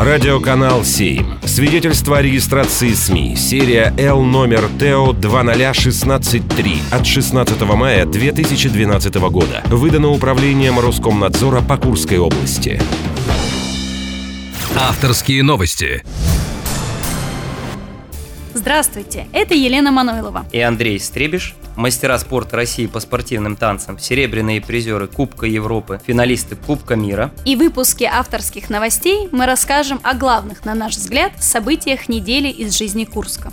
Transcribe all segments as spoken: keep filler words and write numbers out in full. Радиоканал Сейм. Свидетельство о регистрации СМИ. Серия Л номер Т О двадцать ноль шестнадцать три от шестнадцатого мая две тысячи двенадцатого года. Выдано Управлением Роскомнадзора по Курской области. Авторские новости. Здравствуйте, это Елена Мануйлова и Андрей Стребиж. Мастера спорта России по спортивным танцам, серебряные призеры Кубка Европы, финалисты Кубка мира. И в выпуске авторских новостей мы расскажем о главных, на наш взгляд, событиях недели из жизни Курска.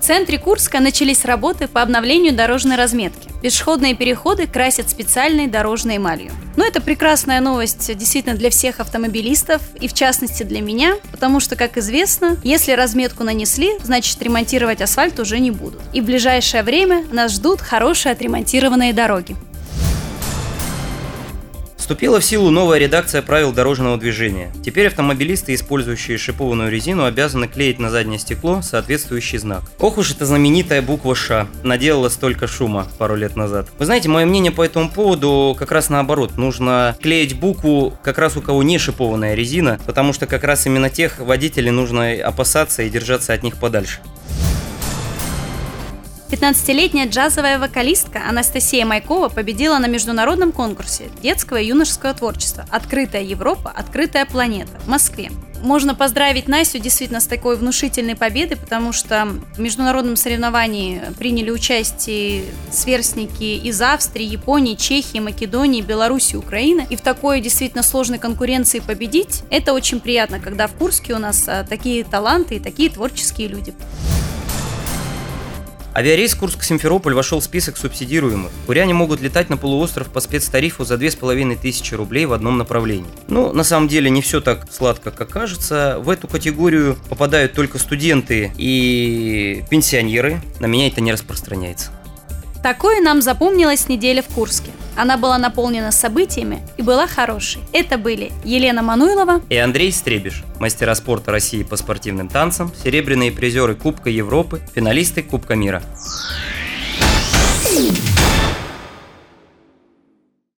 В центре Курска начались работы по обновлению дорожной разметки. Пешеходные переходы красят специальной дорожной эмалью. Но это прекрасная новость действительно для всех автомобилистов и, в частности, для меня, потому что, как известно, если разметку нанесли, значит, ремонтировать асфальт уже не будут. И в ближайшее время нас ждут хорошие отремонтированные дороги. Вступила в силу новая редакция правил дорожного движения. Теперь автомобилисты, использующие шипованную резину, обязаны клеить на заднее стекло соответствующий знак. Ох уж эта знаменитая буква «Ш» наделала столько шума пару лет назад. Вы знаете, мое мнение по этому поводу как раз наоборот. Нужно клеить букву как раз у кого не шипованная резина, потому что как раз именно тех водителей нужно опасаться и держаться от них подальше. пятнадцатилетняя джазовая вокалистка Анастасия Майкова победила на международном конкурсе детского и юношеского творчества «Открытая Европа. Открытая планета» в Москве. Можно поздравить Настю действительно с такой внушительной победой, потому что в международном соревновании приняли участие сверстники из Австрии, Японии, Чехии, Македонии, Беларуси, Украины. И в такой действительно сложной конкуренции победить – это очень приятно, когда в Курске у нас такие таланты и такие творческие люди. Авиарейс Курск-Симферополь вошел в список субсидируемых. Куряне могут летать на полуостров по спецтарифу за две тысячи пятьсот рублей в одном направлении. Но на самом деле не все так сладко, как кажется. В эту категорию попадают только студенты и пенсионеры. На меня это не распространяется. Такой нам запомнилась неделя в Курске. Она была наполнена событиями и была хорошей. Это были Елена Мануйлова и Андрей Стребиж, мастера спорта России по спортивным танцам, серебряные призеры Кубка Европы, финалисты Кубка мира.